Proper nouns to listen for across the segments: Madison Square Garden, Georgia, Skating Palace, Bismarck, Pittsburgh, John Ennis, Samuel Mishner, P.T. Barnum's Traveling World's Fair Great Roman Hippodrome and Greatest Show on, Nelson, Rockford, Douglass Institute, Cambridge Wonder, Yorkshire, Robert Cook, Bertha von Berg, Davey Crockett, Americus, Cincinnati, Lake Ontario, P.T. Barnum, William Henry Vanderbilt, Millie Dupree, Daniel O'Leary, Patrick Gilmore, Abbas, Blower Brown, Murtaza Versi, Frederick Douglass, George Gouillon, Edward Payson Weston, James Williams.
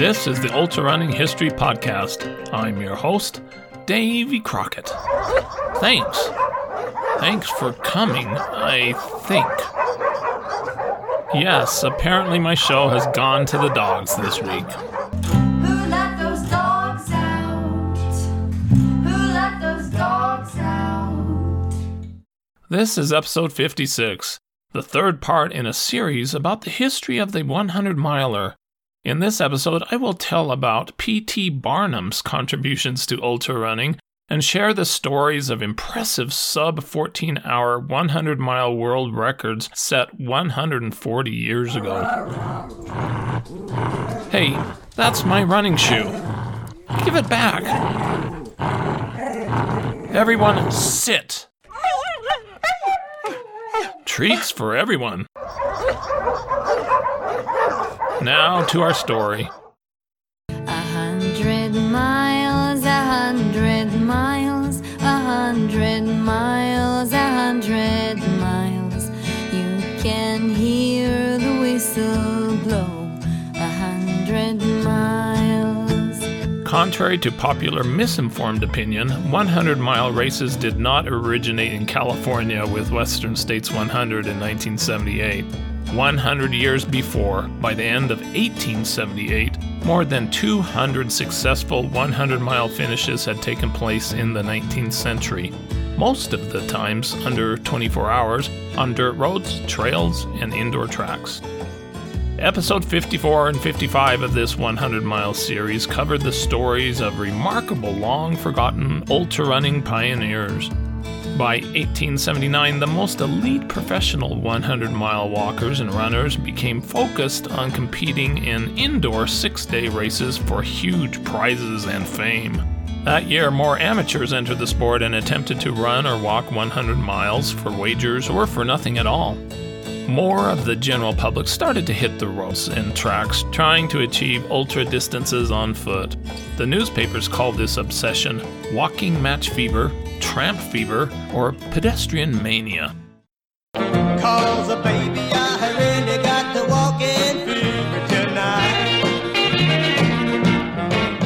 This is the Ultra Running History Podcast. I'm your host, Davey Crockett. Thanks for coming, I think. Yes, apparently my show has gone to the dogs this week. Who let those dogs out? Who let those dogs out? This is episode 56, the third part in a series about the history of the 100-miler. In this episode, I will tell about P.T. Barnum's contributions to ultra running and share the stories of impressive sub-14-hour 100-mile world records set 140 years ago. Hey, that's my running shoe. Give it back. Everyone, sit. Treats for everyone. Now to our story. 100 miles, 100 miles, 100 miles, 100 miles. You can hear the whistle blow. 100 miles. Contrary to popular misinformed opinion, 100-mile races did not originate in California with Western States 100 in 1978. 100 years before, by the end of 1878, more than 200 successful 100-mile finishes had taken place in the 19th century, most of the times under 24 hours on dirt roads, trails, and indoor tracks. Episode 54 and 55 of this 100-mile series covered the stories of remarkable, long-forgotten ultra-running pioneers. By 1879, the most elite professional 100-mile walkers and runners became focused on competing in indoor six-day races for huge prizes and fame. That year, more amateurs entered the sport and attempted to run or walk 100 miles for wagers or for nothing at all. More of the general public started to hit the roads and tracks, trying to achieve ultra distances on foot. The newspapers called this obsession walking match fever, tramp fever, or pedestrian mania. 'Cause a baby, I really got the walking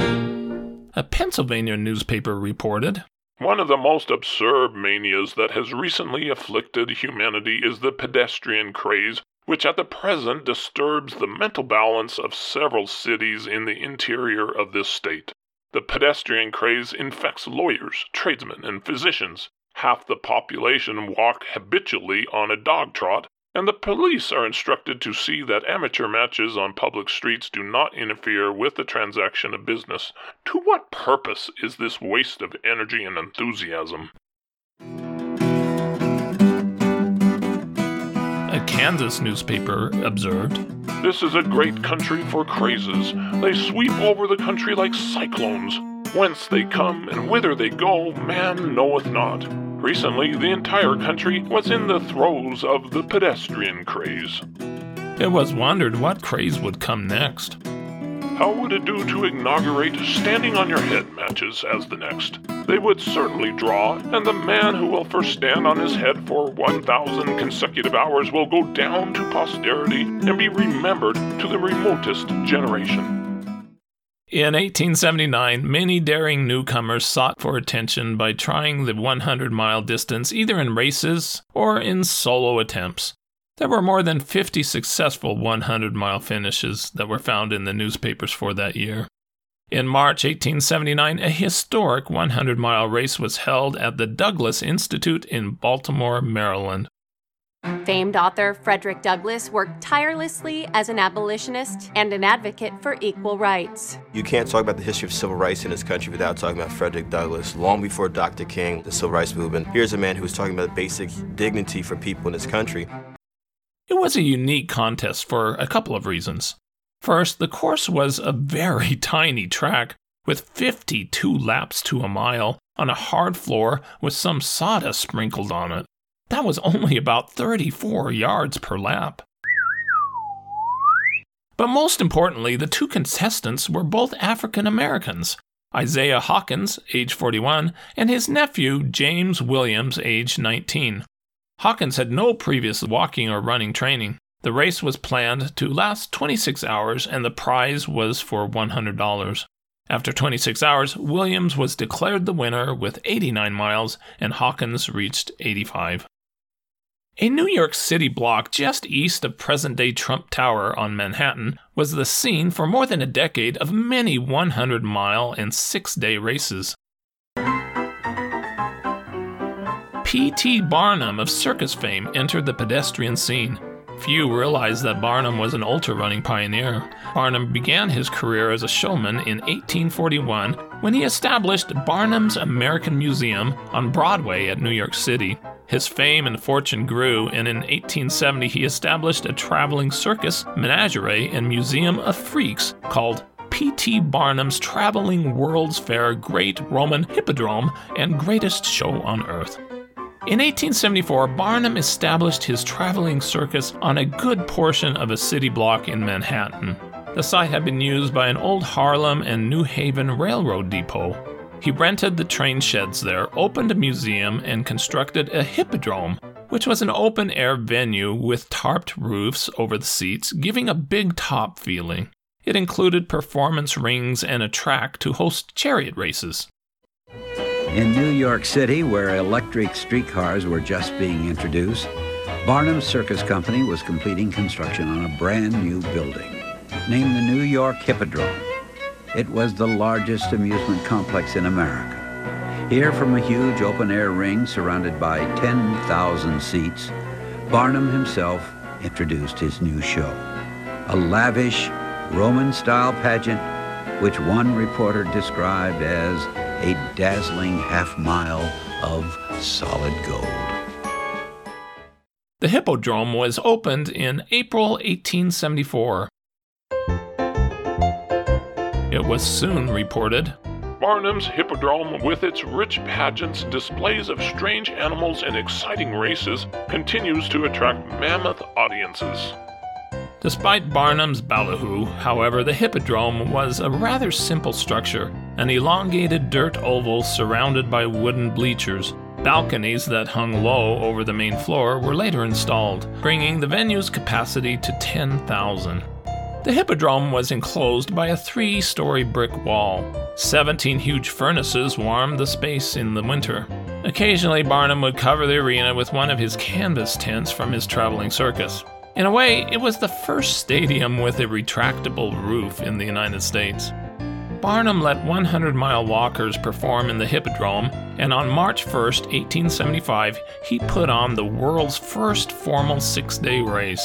fever tonight. A Pennsylvania newspaper reported, "One of the most absurd manias that has recently afflicted humanity is the pedestrian craze, which at the present disturbs the mental balance of several cities in the interior of this state. The pedestrian craze infects lawyers, tradesmen, and physicians. Half the population walk habitually on a dog trot, and the police are instructed to see that amateur matches on public streets do not interfere with the transaction of business. To what purpose is this waste of energy and enthusiasm?" A Kansas newspaper observed, "This is a great country for crazes. They sweep over the country like cyclones. Whence they come and whither they go, man knoweth not. Recently, the entire country was in the throes of the pedestrian craze." It was wondered what craze would come next. "How would it do to inaugurate standing on your head matches as the next? They would certainly draw, and the man who will first stand on his head for 1,000 consecutive hours will go down to posterity and be remembered to the remotest generation." In 1879, many daring newcomers sought for attention by trying the 100-mile distance either in races or in solo attempts. There were more than 50 successful 100-mile finishes that were found in the newspapers for that year. In March 1879, a historic 100-mile race was held at the Douglass Institute in Baltimore, Maryland. Famed author Frederick Douglass worked tirelessly as an abolitionist and an advocate for equal rights. You can't talk about the history of civil rights in this country without talking about Frederick Douglass. Long before Dr. King, the civil rights movement, here's a man who was talking about basic dignity for people in this country. It was a unique contest for a couple of reasons. First, the course was a very tiny track with 52 laps to a mile on a hard floor with some sawdust sprinkled on it. That was only about 34 yards per lap. But most importantly, the two contestants were both African Americans, Isaiah Hawkins, age 41, and his nephew, James Williams, age 19. Hawkins had no previous walking or running training, The race was planned to last 26 hours, and the prize was for $100. After 26 hours, Williams was declared the winner with 89 miles, and Hawkins reached 85. A New York City block just east of present-day Trump Tower on Manhattan was the scene for more than a decade of many 100-mile and 6-day races. P.T. Barnum of circus fame entered the pedestrian scene. Few realize that Barnum was an ultra-running pioneer. Barnum began his career as a showman in 1841 when he established Barnum's American Museum on Broadway at New York City. His fame and fortune grew, and in 1870 he established a traveling circus, menagerie, and museum of freaks called P.T. Barnum's Traveling World's Fair Great Roman Hippodrome and Greatest Show on Earth. In 1874, Barnum established his traveling circus on a good portion of a city block in Manhattan. The site had been used by an old Harlem and New Haven Railroad depot. He rented the train sheds there, opened a museum, and constructed a hippodrome, which was an open-air venue with tarped roofs over the seats, giving a big top feeling. It included performance rings and a track to host chariot races. In New York City, where electric streetcars were just being introduced, Barnum's Circus Company was completing construction on a brand new building, named the New York Hippodrome. It was the largest amusement complex in America. Here, from a huge open-air ring surrounded by 10,000 seats, Barnum himself introduced his new show, a lavish Roman-style pageant which one reporter described as a dazzling half-mile of solid gold. The Hippodrome was opened in April 1874. It was soon reported, Barnum's Hippodrome, with its rich pageants, displays of strange animals, and exciting races, continues to attract mammoth audiences. Despite Barnum's ballyhoo, however, the Hippodrome was a rather simple structure, an elongated dirt oval surrounded by wooden bleachers. Balconies that hung low over the main floor were later installed, bringing the venue's capacity to 10,000. The Hippodrome was enclosed by a 3-story brick wall. 17 huge furnaces warmed the space in the winter. Occasionally, Barnum would cover the arena with one of his canvas tents from his traveling circus. In a way, it was the first stadium with a retractable roof in the United States. Barnum let 100-mile walkers perform in the Hippodrome, and on March 1, 1875, he put on the world's first formal 6-day race.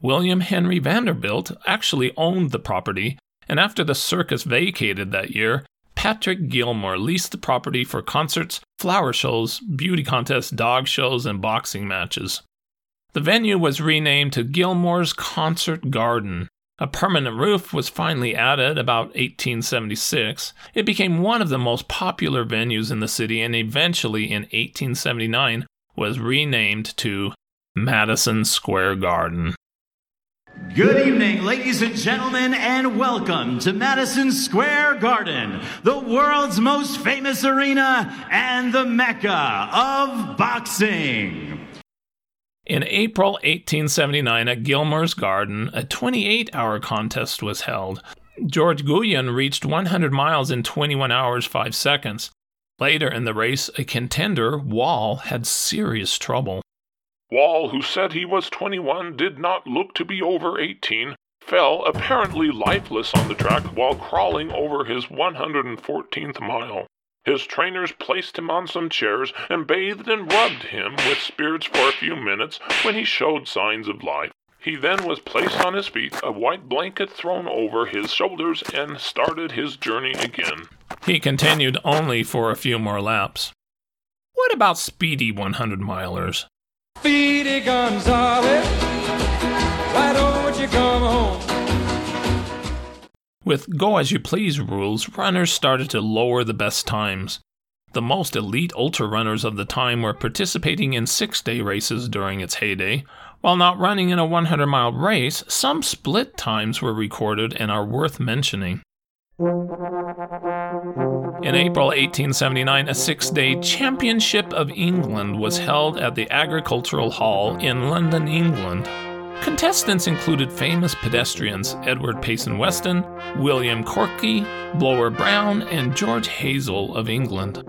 William Henry Vanderbilt actually owned the property, and after the circus vacated that year, Patrick Gilmore leased the property for concerts, flower shows, beauty contests, dog shows, and boxing matches. The venue was renamed to Gilmore's Concert Garden. A permanent roof was finally added about 1876. It became one of the most popular venues in the city and eventually in 1879 was renamed to Madison Square Garden. Good evening, ladies and gentlemen, and welcome to Madison Square Garden, the world's most famous arena and the mecca of boxing. In April 1879 at Gilmore's Garden, a 28-hour contest was held. George Gouillon reached 100 miles in 21 hours, 5 seconds. Later in the race, a contender, Wall, had serious trouble. Wall, who said he was 21, did not look to be over 18, fell apparently lifeless on the track while crawling over his 114th mile. His trainers placed him on some chairs and bathed and rubbed him with spirits for a few minutes when he showed signs of life. He then was placed on his feet, a white blanket thrown over his shoulders, and started his journey again. He continued only for a few more laps. What about speedy 100-milers? Speedy Gonzales, why don't you come home? With go-as-you-please rules, runners started to lower the best times. The most elite ultra-runners of the time were participating in 6-day races during its heyday. While not running in a 100-mile race, some split times were recorded and are worth mentioning. In April 1879, a six-day Championship of England was held at the Agricultural Hall in London, England. Contestants included famous pedestrians Edward Payson Weston, William Corky, Blower Brown, and George Hazel of England.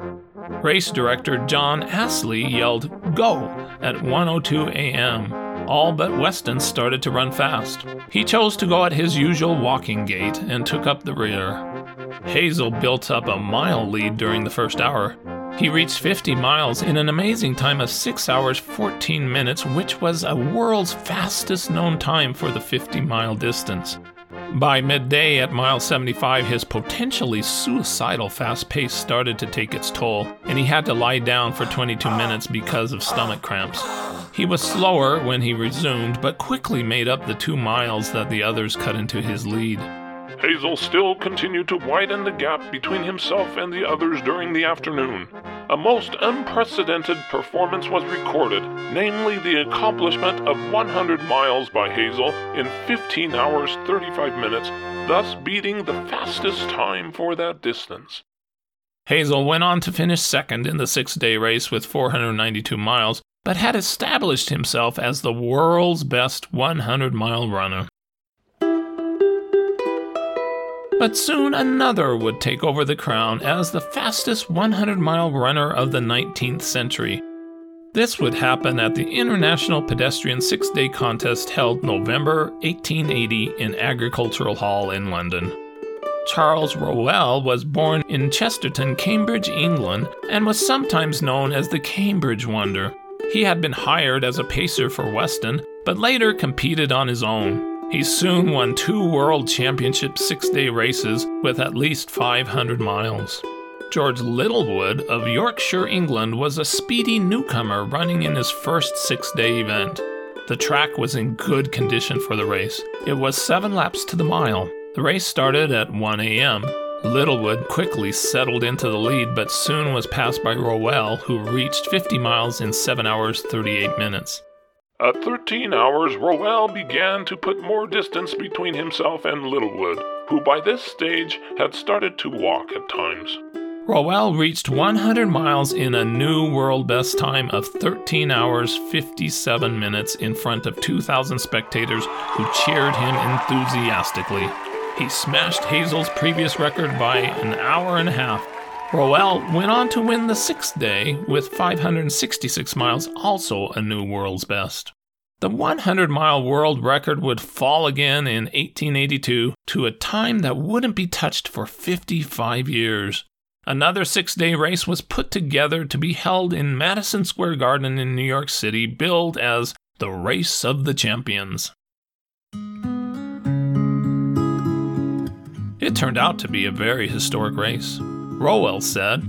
Race director John Astley yelled, "Go!" at 1:02 a.m. All but Weston started to run fast. He chose to go at his usual walking gait and took up the rear. Hazel built up a mile lead during the first hour. He reached 50 miles in an amazing time of 6 hours 14 minutes, which was a world's fastest known time for the 50-mile distance. By midday at mile 75, his potentially suicidal fast pace started to take its toll, and he had to lie down for 22 minutes because of stomach cramps. He was slower when he resumed, but quickly made up the 2 miles that the others cut into his lead. Hazel still continued to widen the gap between himself and the others during the afternoon. A most unprecedented performance was recorded, namely the accomplishment of 100 miles by Hazel in 15 hours 35 minutes, thus beating the fastest time for that distance. Hazel went on to finish second in the six-day race with 492 miles, but had established himself as the world's best 100-mile runner. But soon another would take over the crown as the fastest 100-mile runner of the 19th century. This would happen at the International Pedestrian Six-Day Contest held November 1880 in Agricultural Hall in London. Charles Rowell was born in Chesterton, Cambridge, England, and was sometimes known as the Cambridge Wonder. He had been hired as a pacer for Weston, but later competed on his own. He soon won 2 World Championship six-day races with at least 500 miles. George Littlewood of Yorkshire, England, was a speedy newcomer running in his first six-day event. The track was in good condition for the race. It was 7 laps to the mile. The race started at 1 a.m. Littlewood quickly settled into the lead, but soon was passed by Rowell, who reached 50 miles in 7 hours 38 minutes. At 13 hours, Rowell began to put more distance between himself and Littlewood, who by this stage had started to walk at times. Rowell reached 100 miles in a new world best time of 13 hours 57 minutes in front of 2,000 spectators who cheered him enthusiastically. He smashed Hazel's previous record by an hour and a half. Rowell went on to win the sixth day with 566 miles, also a new world's best. The 100-mile world record would fall again in 1882 to a time that wouldn't be touched for 55 years. Another six-day race was put together to be held in Madison Square Garden in New York City, billed as the Race of the Champions. It turned out to be a very historic race. Rowell said,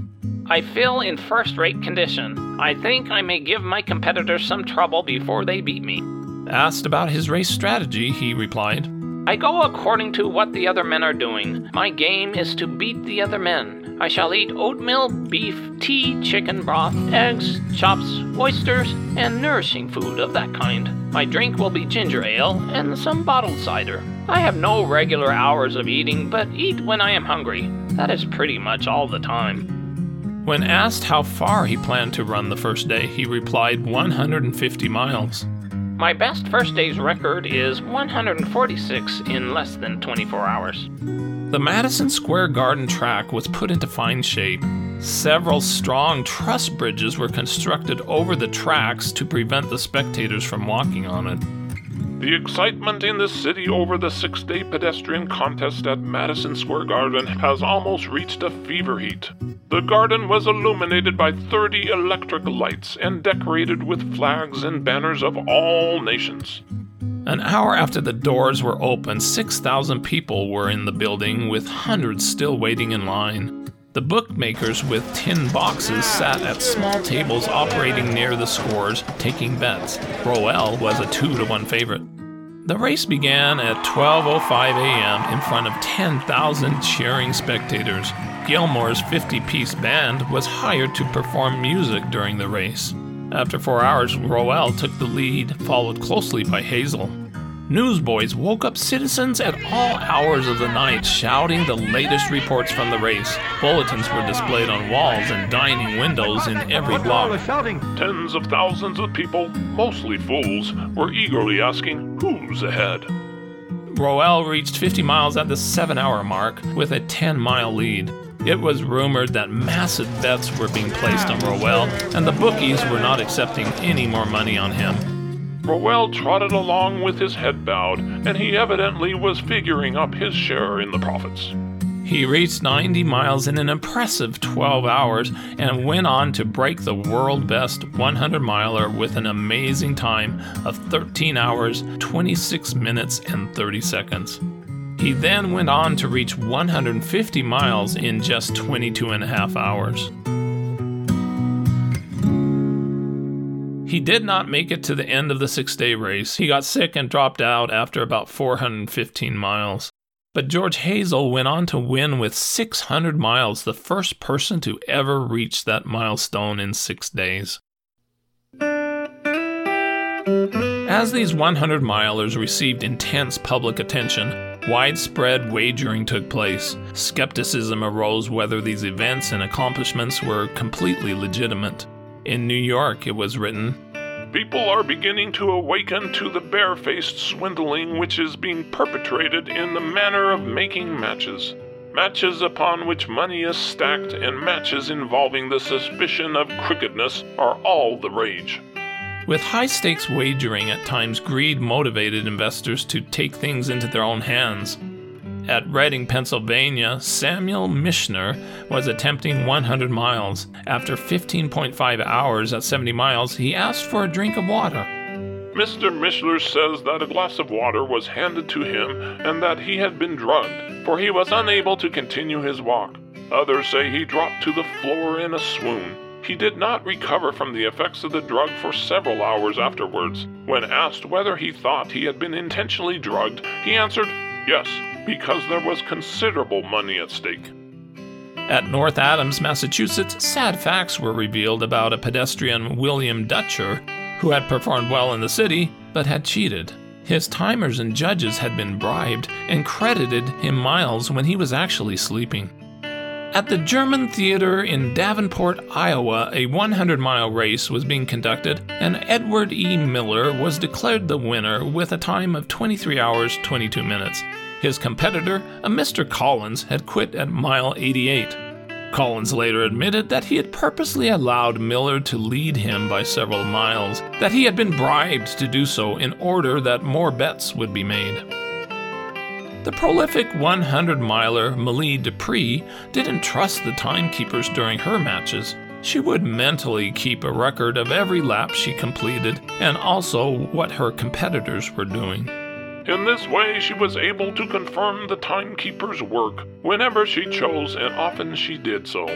"I feel in first-rate condition. I think I may give my competitors some trouble before they beat me." Asked about his race strategy, he replied, "I go according to what the other men are doing. My game is to beat the other men. I shall eat oatmeal, beef, tea, chicken broth, eggs, chops, oysters, and nourishing food of that kind. My drink will be ginger ale and some bottled cider. I have no regular hours of eating, but eat when I am hungry. That is pretty much all the time." When asked how far he planned to run the first day, he replied 150 miles. "My best first day's record is 146 in less than 24 hours." The Madison Square Garden track was put into fine shape. Several strong truss bridges were constructed over the tracks to prevent the spectators from walking on it. The excitement in the city over the six-day pedestrian contest at Madison Square Garden has almost reached a fever heat. The garden was illuminated by 30 electric lights and decorated with flags and banners of all nations. An hour after the doors were opened, 6,000 people were in the building, with hundreds still waiting in line. The bookmakers with tin boxes sat at small tables operating near the scores, taking bets. Rowell was a 2-to-1 favorite. The race began at 12:05 a.m. in front of 10,000 cheering spectators. Gilmore's 50-piece band was hired to perform music during the race. After 4 hours, Rowell took the lead, followed closely by Hazel. Newsboys woke up citizens at all hours of the night shouting the latest reports from the race. Bulletins were displayed on walls and dining windows in every block. Tens of thousands of people, mostly fools, were eagerly asking, "Who's ahead?" Rowell reached 50 miles at the 7-hour mark with a 10-mile lead. It was rumored that massive bets were being placed on Rowell, and the bookies were not accepting any more money on him. Rowell trotted along with his head bowed, and he evidently was figuring up his share in the profits. He reached 90 miles in an impressive 12 hours and went on to break the world best 100-miler with an amazing time of 13 hours, 26 minutes, and 30 seconds. He then went on to reach 150 miles in just 22 and a half hours. He did not make it to the end of the 6-day race. He got sick and dropped out after about 415 miles. But George Hazel went on to win with 600 miles, the first person to ever reach that milestone in 6 days. As these 100-milers received intense public attention, widespread wagering took place. Skepticism arose whether these events and accomplishments were completely legitimate. In New York, it was written, "People are beginning to awaken to the barefaced swindling which is being perpetrated in the manner of making matches. Matches upon which money is stacked and matches involving the suspicion of crookedness are all the rage." With high-stakes wagering, at times greed motivated investors to take things into their own hands. At Reading, Pennsylvania, Samuel Mishner was attempting 100 miles. After 15.5 hours at 70 miles, he asked for a drink of water. Mr. Mishner says that a glass of water was handed to him and that he had been drugged, for he was unable to continue his walk. Others say he dropped to the floor in a swoon. He did not recover from the effects of the drug for several hours afterwards. When asked whether he thought he had been intentionally drugged, he answered, "Yes, because there was considerable money at stake." At North Adams, Massachusetts, sad facts were revealed about a pedestrian, William Dutcher, who had performed well in the city, but had cheated. His timers and judges had been bribed and credited him miles when he was actually sleeping. At the German Theater in Davenport, Iowa, a 100-mile race was being conducted, and Edward E. Miller was declared the winner with a time of 23 hours, 22 minutes. His competitor, a Mr. Collins, had quit at mile 88. Collins later admitted that he had purposely allowed Miller to lead him by several miles, that he had been bribed to do so in order that more bets would be made. The prolific 100-miler Millie Dupree didn't trust the timekeepers during her matches. She would mentally keep a record of every lap she completed and also what her competitors were doing. In this way, she was able to confirm the timekeeper's work whenever she chose, and often she did so.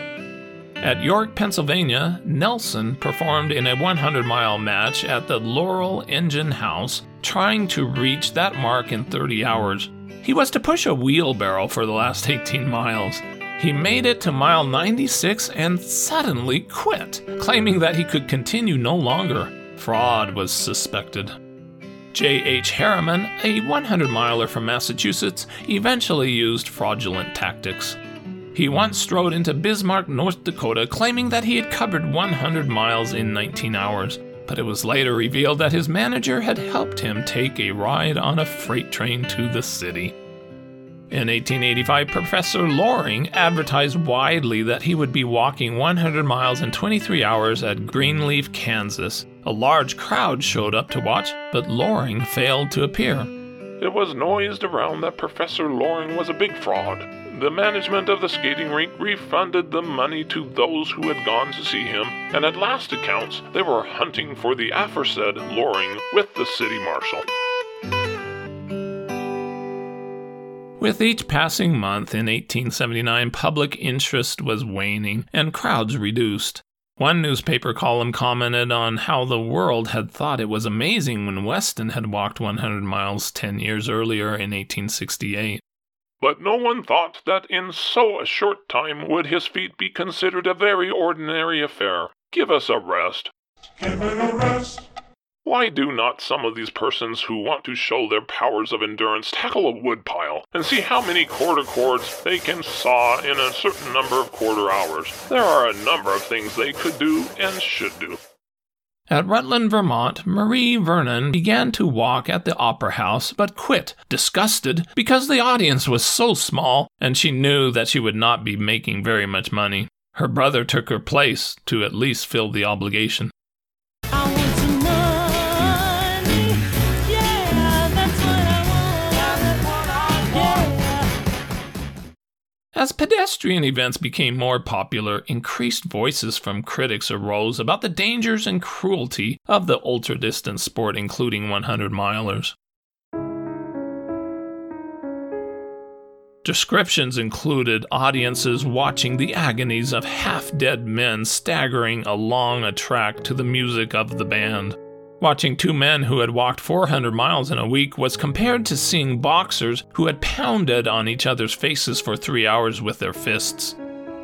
At York, Pennsylvania, Nelson performed in a 100-mile match at the Laurel Engine House, trying to reach that mark in 30 hours. He was to push a wheelbarrow for the last 18 miles. He made it to mile 96 and suddenly quit, claiming that he could continue no longer. Fraud was suspected. J.H. Harriman, a 100-miler from Massachusetts, eventually used fraudulent tactics. He once strode into Bismarck, North Dakota, claiming that he had covered 100 miles in 19 hours, but it was later revealed that his manager had helped him take a ride on a freight train to the city. In 1885, Professor Loring advertised widely that he would be walking 100 miles in 23 hours at Greenleaf, Kansas. A large crowd showed up to watch, but Loring failed to appear. It was noised around that Professor Loring was a big fraud. The management of the skating rink refunded the money to those who had gone to see him, and at last accounts, they were hunting for the aforesaid Loring with the city marshal. With each passing month in 1879, public interest was waning and crowds reduced. One newspaper column commented on how the world had thought it was amazing when Weston had walked 100 miles 10 years earlier in 1868. But no one thought that in so a short time would his feat be considered a very ordinary affair. Give us a rest. Give it a rest. Why do not some of these persons who want to show their powers of endurance tackle a woodpile and see how many quarter cords they can saw in a certain number of quarter hours? There are a number of things they could do and should do. At Rutland, Vermont, Marie Vernon began to walk at the Opera House, but quit, disgusted, because the audience was so small and she knew that she would not be making very much money. Her brother took her place to at least fill the obligation. As pedestrian events became more popular, increased voices from critics arose about the dangers and cruelty of the ultra-distance sport, including 100-milers. Descriptions included audiences watching the agonies of half-dead men staggering along a track to the music of the band. Watching two men who had walked 400 miles in a week was compared to seeing boxers who had pounded on each other's faces for 3 hours with their fists.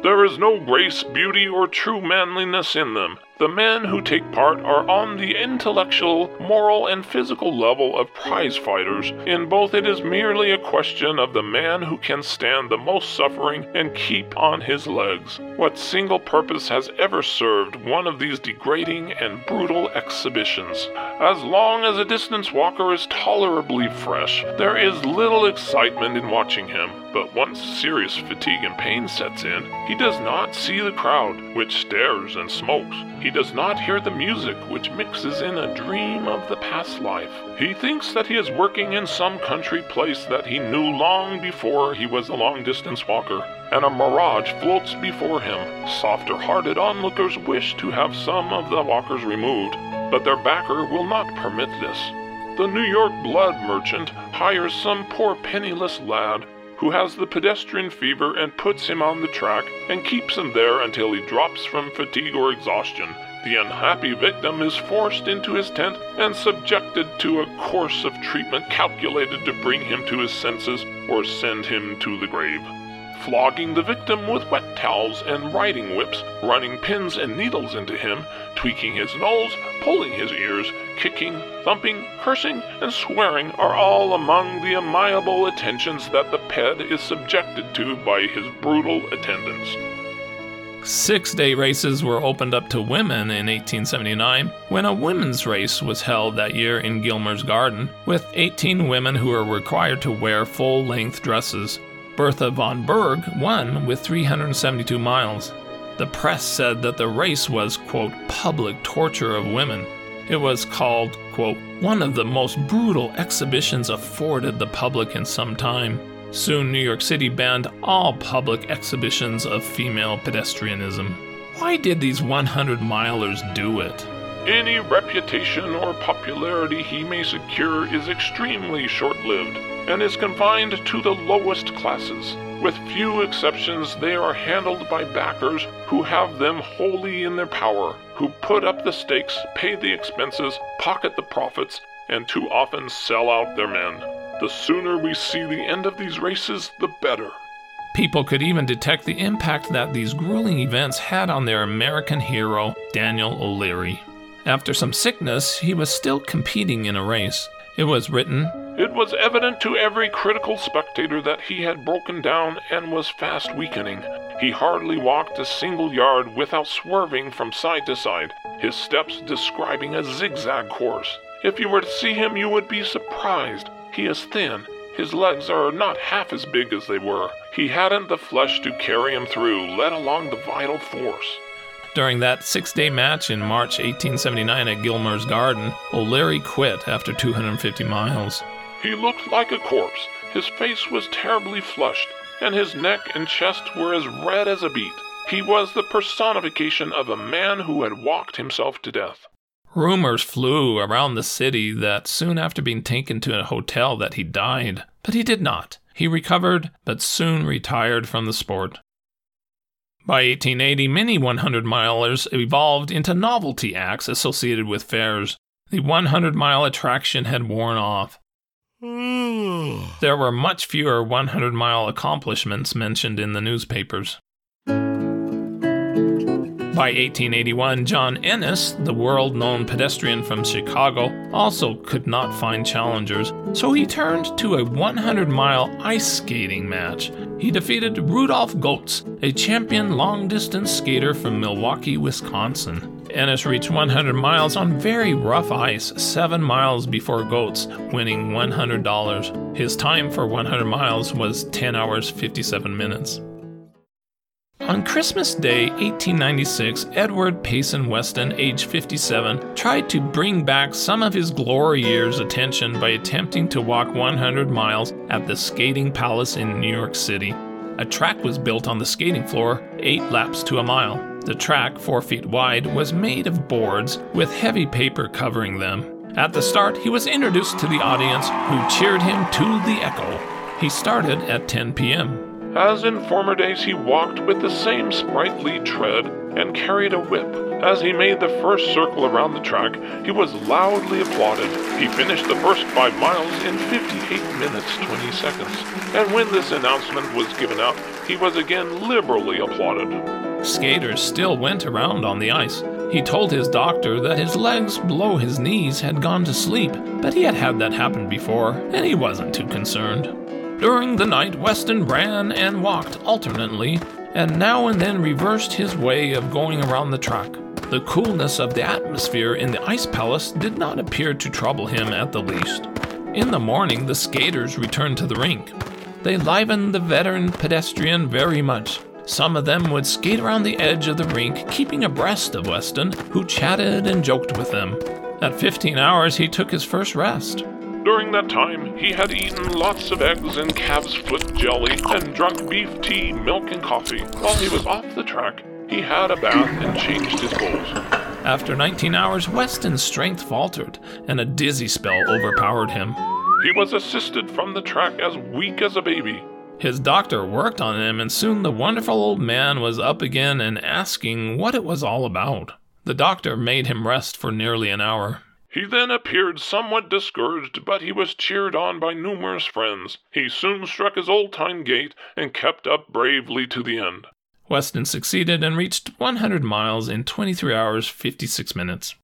There is no grace, beauty, or true manliness in them. The men who take part are on the intellectual, moral, and physical level of prize fighters. In both, it is merely a question of the man who can stand the most suffering and keep on his legs. What single purpose has ever served one of these degrading and brutal exhibitions? As long as a distance walker is tolerably fresh, there is little excitement in watching him. But once serious fatigue and pain sets in, he does not see the crowd, which stares and smokes. He does not hear the music, which mixes in a dream of the past life. He thinks that he is working in some country place that he knew long before he was a long-distance walker, and a mirage floats before him. Softer-hearted onlookers wish to have some of the walkers removed, but their backer will not permit this. The New York blood merchant hires some poor penniless lad who has the pedestrian fever and puts him on the track and keeps him there until he drops from fatigue or exhaustion. The unhappy victim is forced into his tent and subjected to a course of treatment calculated to bring him to his senses or send him to the grave. Flogging the victim with wet towels and riding whips, running pins and needles into him, tweaking his nose, pulling his ears, kicking, thumping, cursing, and swearing are all among the amiable attentions that the ped is subjected to by his brutal attendants. Six-day races were opened up to women in 1879 when a women's race was held that year in Gilmore's Garden, with 18 women who were required to wear full-length dresses. Bertha von Berg won with 372 miles. The press said that the race was, quote, public torture of women. It was called, quote, one of the most brutal exhibitions afforded the public in some time. Soon New York City banned all public exhibitions of female pedestrianism. Why did these 100-milers do it? Any reputation or popularity he may secure is extremely short-lived and is confined to the lowest classes. With few exceptions, they are handled by backers who have them wholly in their power, who put up the stakes, pay the expenses, pocket the profits, and too often sell out their men. The sooner we see the end of these races, the better. People could even detect the impact that these grueling events had on their American hero, Daniel O'Leary. After some sickness, he was still competing in a race. It was written, "It was evident to every critical spectator that he had broken down and was fast weakening. He hardly walked a single yard without swerving from side to side, his steps describing a zigzag course. If you were to see him, you would be surprised. He is thin. His legs are not half as big as they were. He hadn't the flesh to carry him through, let alone the vital force." During that six-day match in March 1879 at Gilmore's Garden, O'Leary quit after 250 miles. He looked like a corpse. His face was terribly flushed, and his neck and chest were as red as a beet. He was the personification of a man who had walked himself to death. Rumors flew around the city that soon after being taken to a hotel that he died, but he did not. He recovered, but soon retired from the sport. By 1880, many 100-milers evolved into novelty acts associated with fairs. The 100-mile attraction had worn off. There were much fewer 100-mile accomplishments mentioned in the newspapers. By 1881, John Ennis, the world-known pedestrian from Chicago, also could not find challengers, so he turned to a 100-mile ice skating match. He defeated Rudolph Goetz, a champion long-distance skater from Milwaukee, Wisconsin. Ennis reached 100 miles on very rough ice 7 miles before Goetz, winning $100. His time for 100 miles was 10 hours 57 minutes. On Christmas Day, 1896, Edward Payson Weston, age 57, tried to bring back some of his glory years' attention by attempting to walk 100 miles at the Skating Palace in New York City. A track was built on the skating floor, 8 laps to a mile. The track, 4 feet wide, was made of boards with heavy paper covering them. At the start, he was introduced to the audience, who cheered him to the echo. He started at 10 p.m. As in former days, he walked with the same sprightly tread and carried a whip. As he made the first circle around the track, he was loudly applauded. He finished the first 5 miles in 58 minutes, 20 seconds. And when this announcement was given out, he was again liberally applauded. Skaters still went around on the ice. He told his doctor that his legs below his knees had gone to sleep, but he had that happen before, and he wasn't too concerned. During the night, Weston ran and walked alternately, and now and then reversed his way of going around the track. The coolness of the atmosphere in the ice palace did not appear to trouble him at the least. In the morning, the skaters returned to the rink. They livened the veteran pedestrian very much. Some of them would skate around the edge of the rink, keeping abreast of Weston, who chatted and joked with them. At 15 hours, he took his first rest. During that time, he had eaten lots of eggs and calf's foot jelly and drunk beef tea, milk, and coffee. While he was off the track, he had a bath and changed his clothes. After 19 hours, Weston's strength faltered, and a dizzy spell overpowered him. He was assisted from the track as weak as a baby. His doctor worked on him, and soon the wonderful old man was up again and asking what it was all about. The doctor made him rest for nearly an hour. He then appeared somewhat discouraged, but he was cheered on by numerous friends. He soon struck his old-time gait and kept up bravely to the end. Weston succeeded and reached 100 miles in 23 hours, 56 minutes.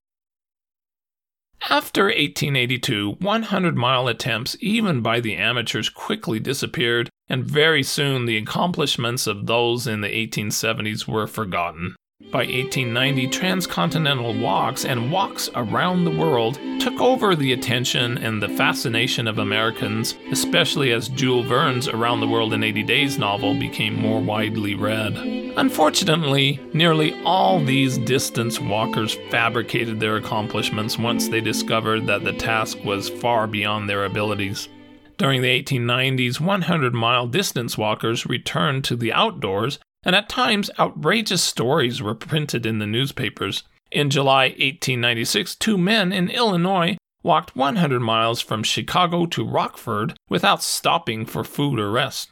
After 1882, 100-mile attempts, even by the amateurs, quickly disappeared, and very soon the accomplishments of those in the 1870s were forgotten. By 1890, transcontinental walks and walks around the world took over the attention and the fascination of Americans, especially as Jules Verne's Around the World in 80 Days novel became more widely read. Unfortunately, nearly all these distance walkers fabricated their accomplishments once they discovered that the task was far beyond their abilities. During the 1890s, 100-mile distance walkers returned to the outdoors, and at times outrageous stories were printed in the newspapers. In July 1896, 2 men in Illinois walked 100 miles from Chicago to Rockford without stopping for food or rest.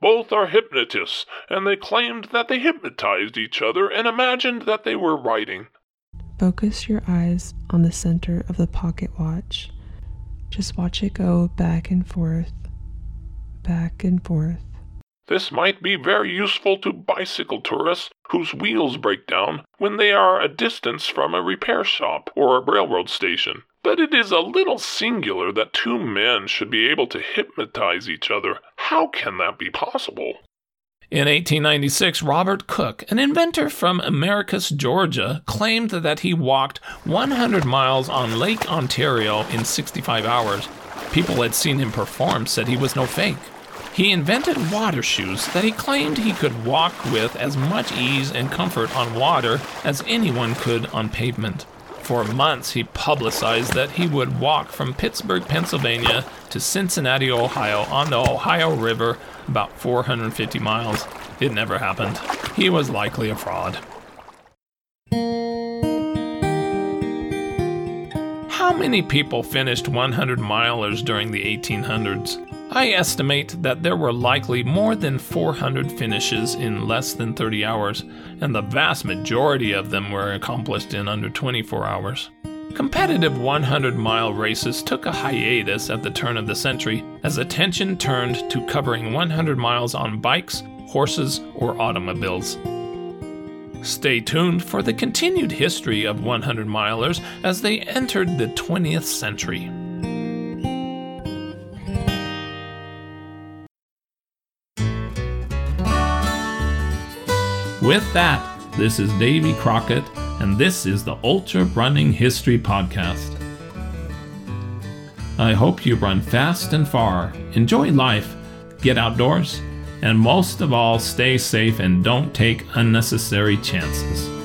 Both are hypnotists, and they claimed that they hypnotized each other and imagined that they were writing. Focus your eyes on the center of the pocket watch. Just watch it go back and forth, back and forth. This might be very useful to bicycle tourists whose wheels break down when they are a distance from a repair shop or a railroad station. But it is a little singular that 2 men should be able to hypnotize each other. How can that be possible? In 1896, Robert Cook, an inventor from Americus, Georgia, claimed that he walked 100 miles on Lake Ontario in 65 hours. People who had seen him perform said he was no fake. He invented water shoes that he claimed he could walk with as much ease and comfort on water as anyone could on pavement. For months, he publicized that he would walk from Pittsburgh, Pennsylvania to Cincinnati, Ohio on the Ohio River, about 450 miles. It never happened. He was likely a fraud. How many people finished 100-milers during the 1800s? I estimate that there were likely more than 400 finishes in less than 30 hours, and the vast majority of them were accomplished in under 24 hours. Competitive 100-mile races took a hiatus at the turn of the century as attention turned to covering 100 miles on bikes, horses, or automobiles. Stay tuned for the continued history of 100 milers as they entered the 20th century. With that, this is Davey Crockett, and this is the Ultra Running History Podcast. I hope you run fast and far, enjoy life, get outdoors, and most of all, stay safe and don't take unnecessary chances.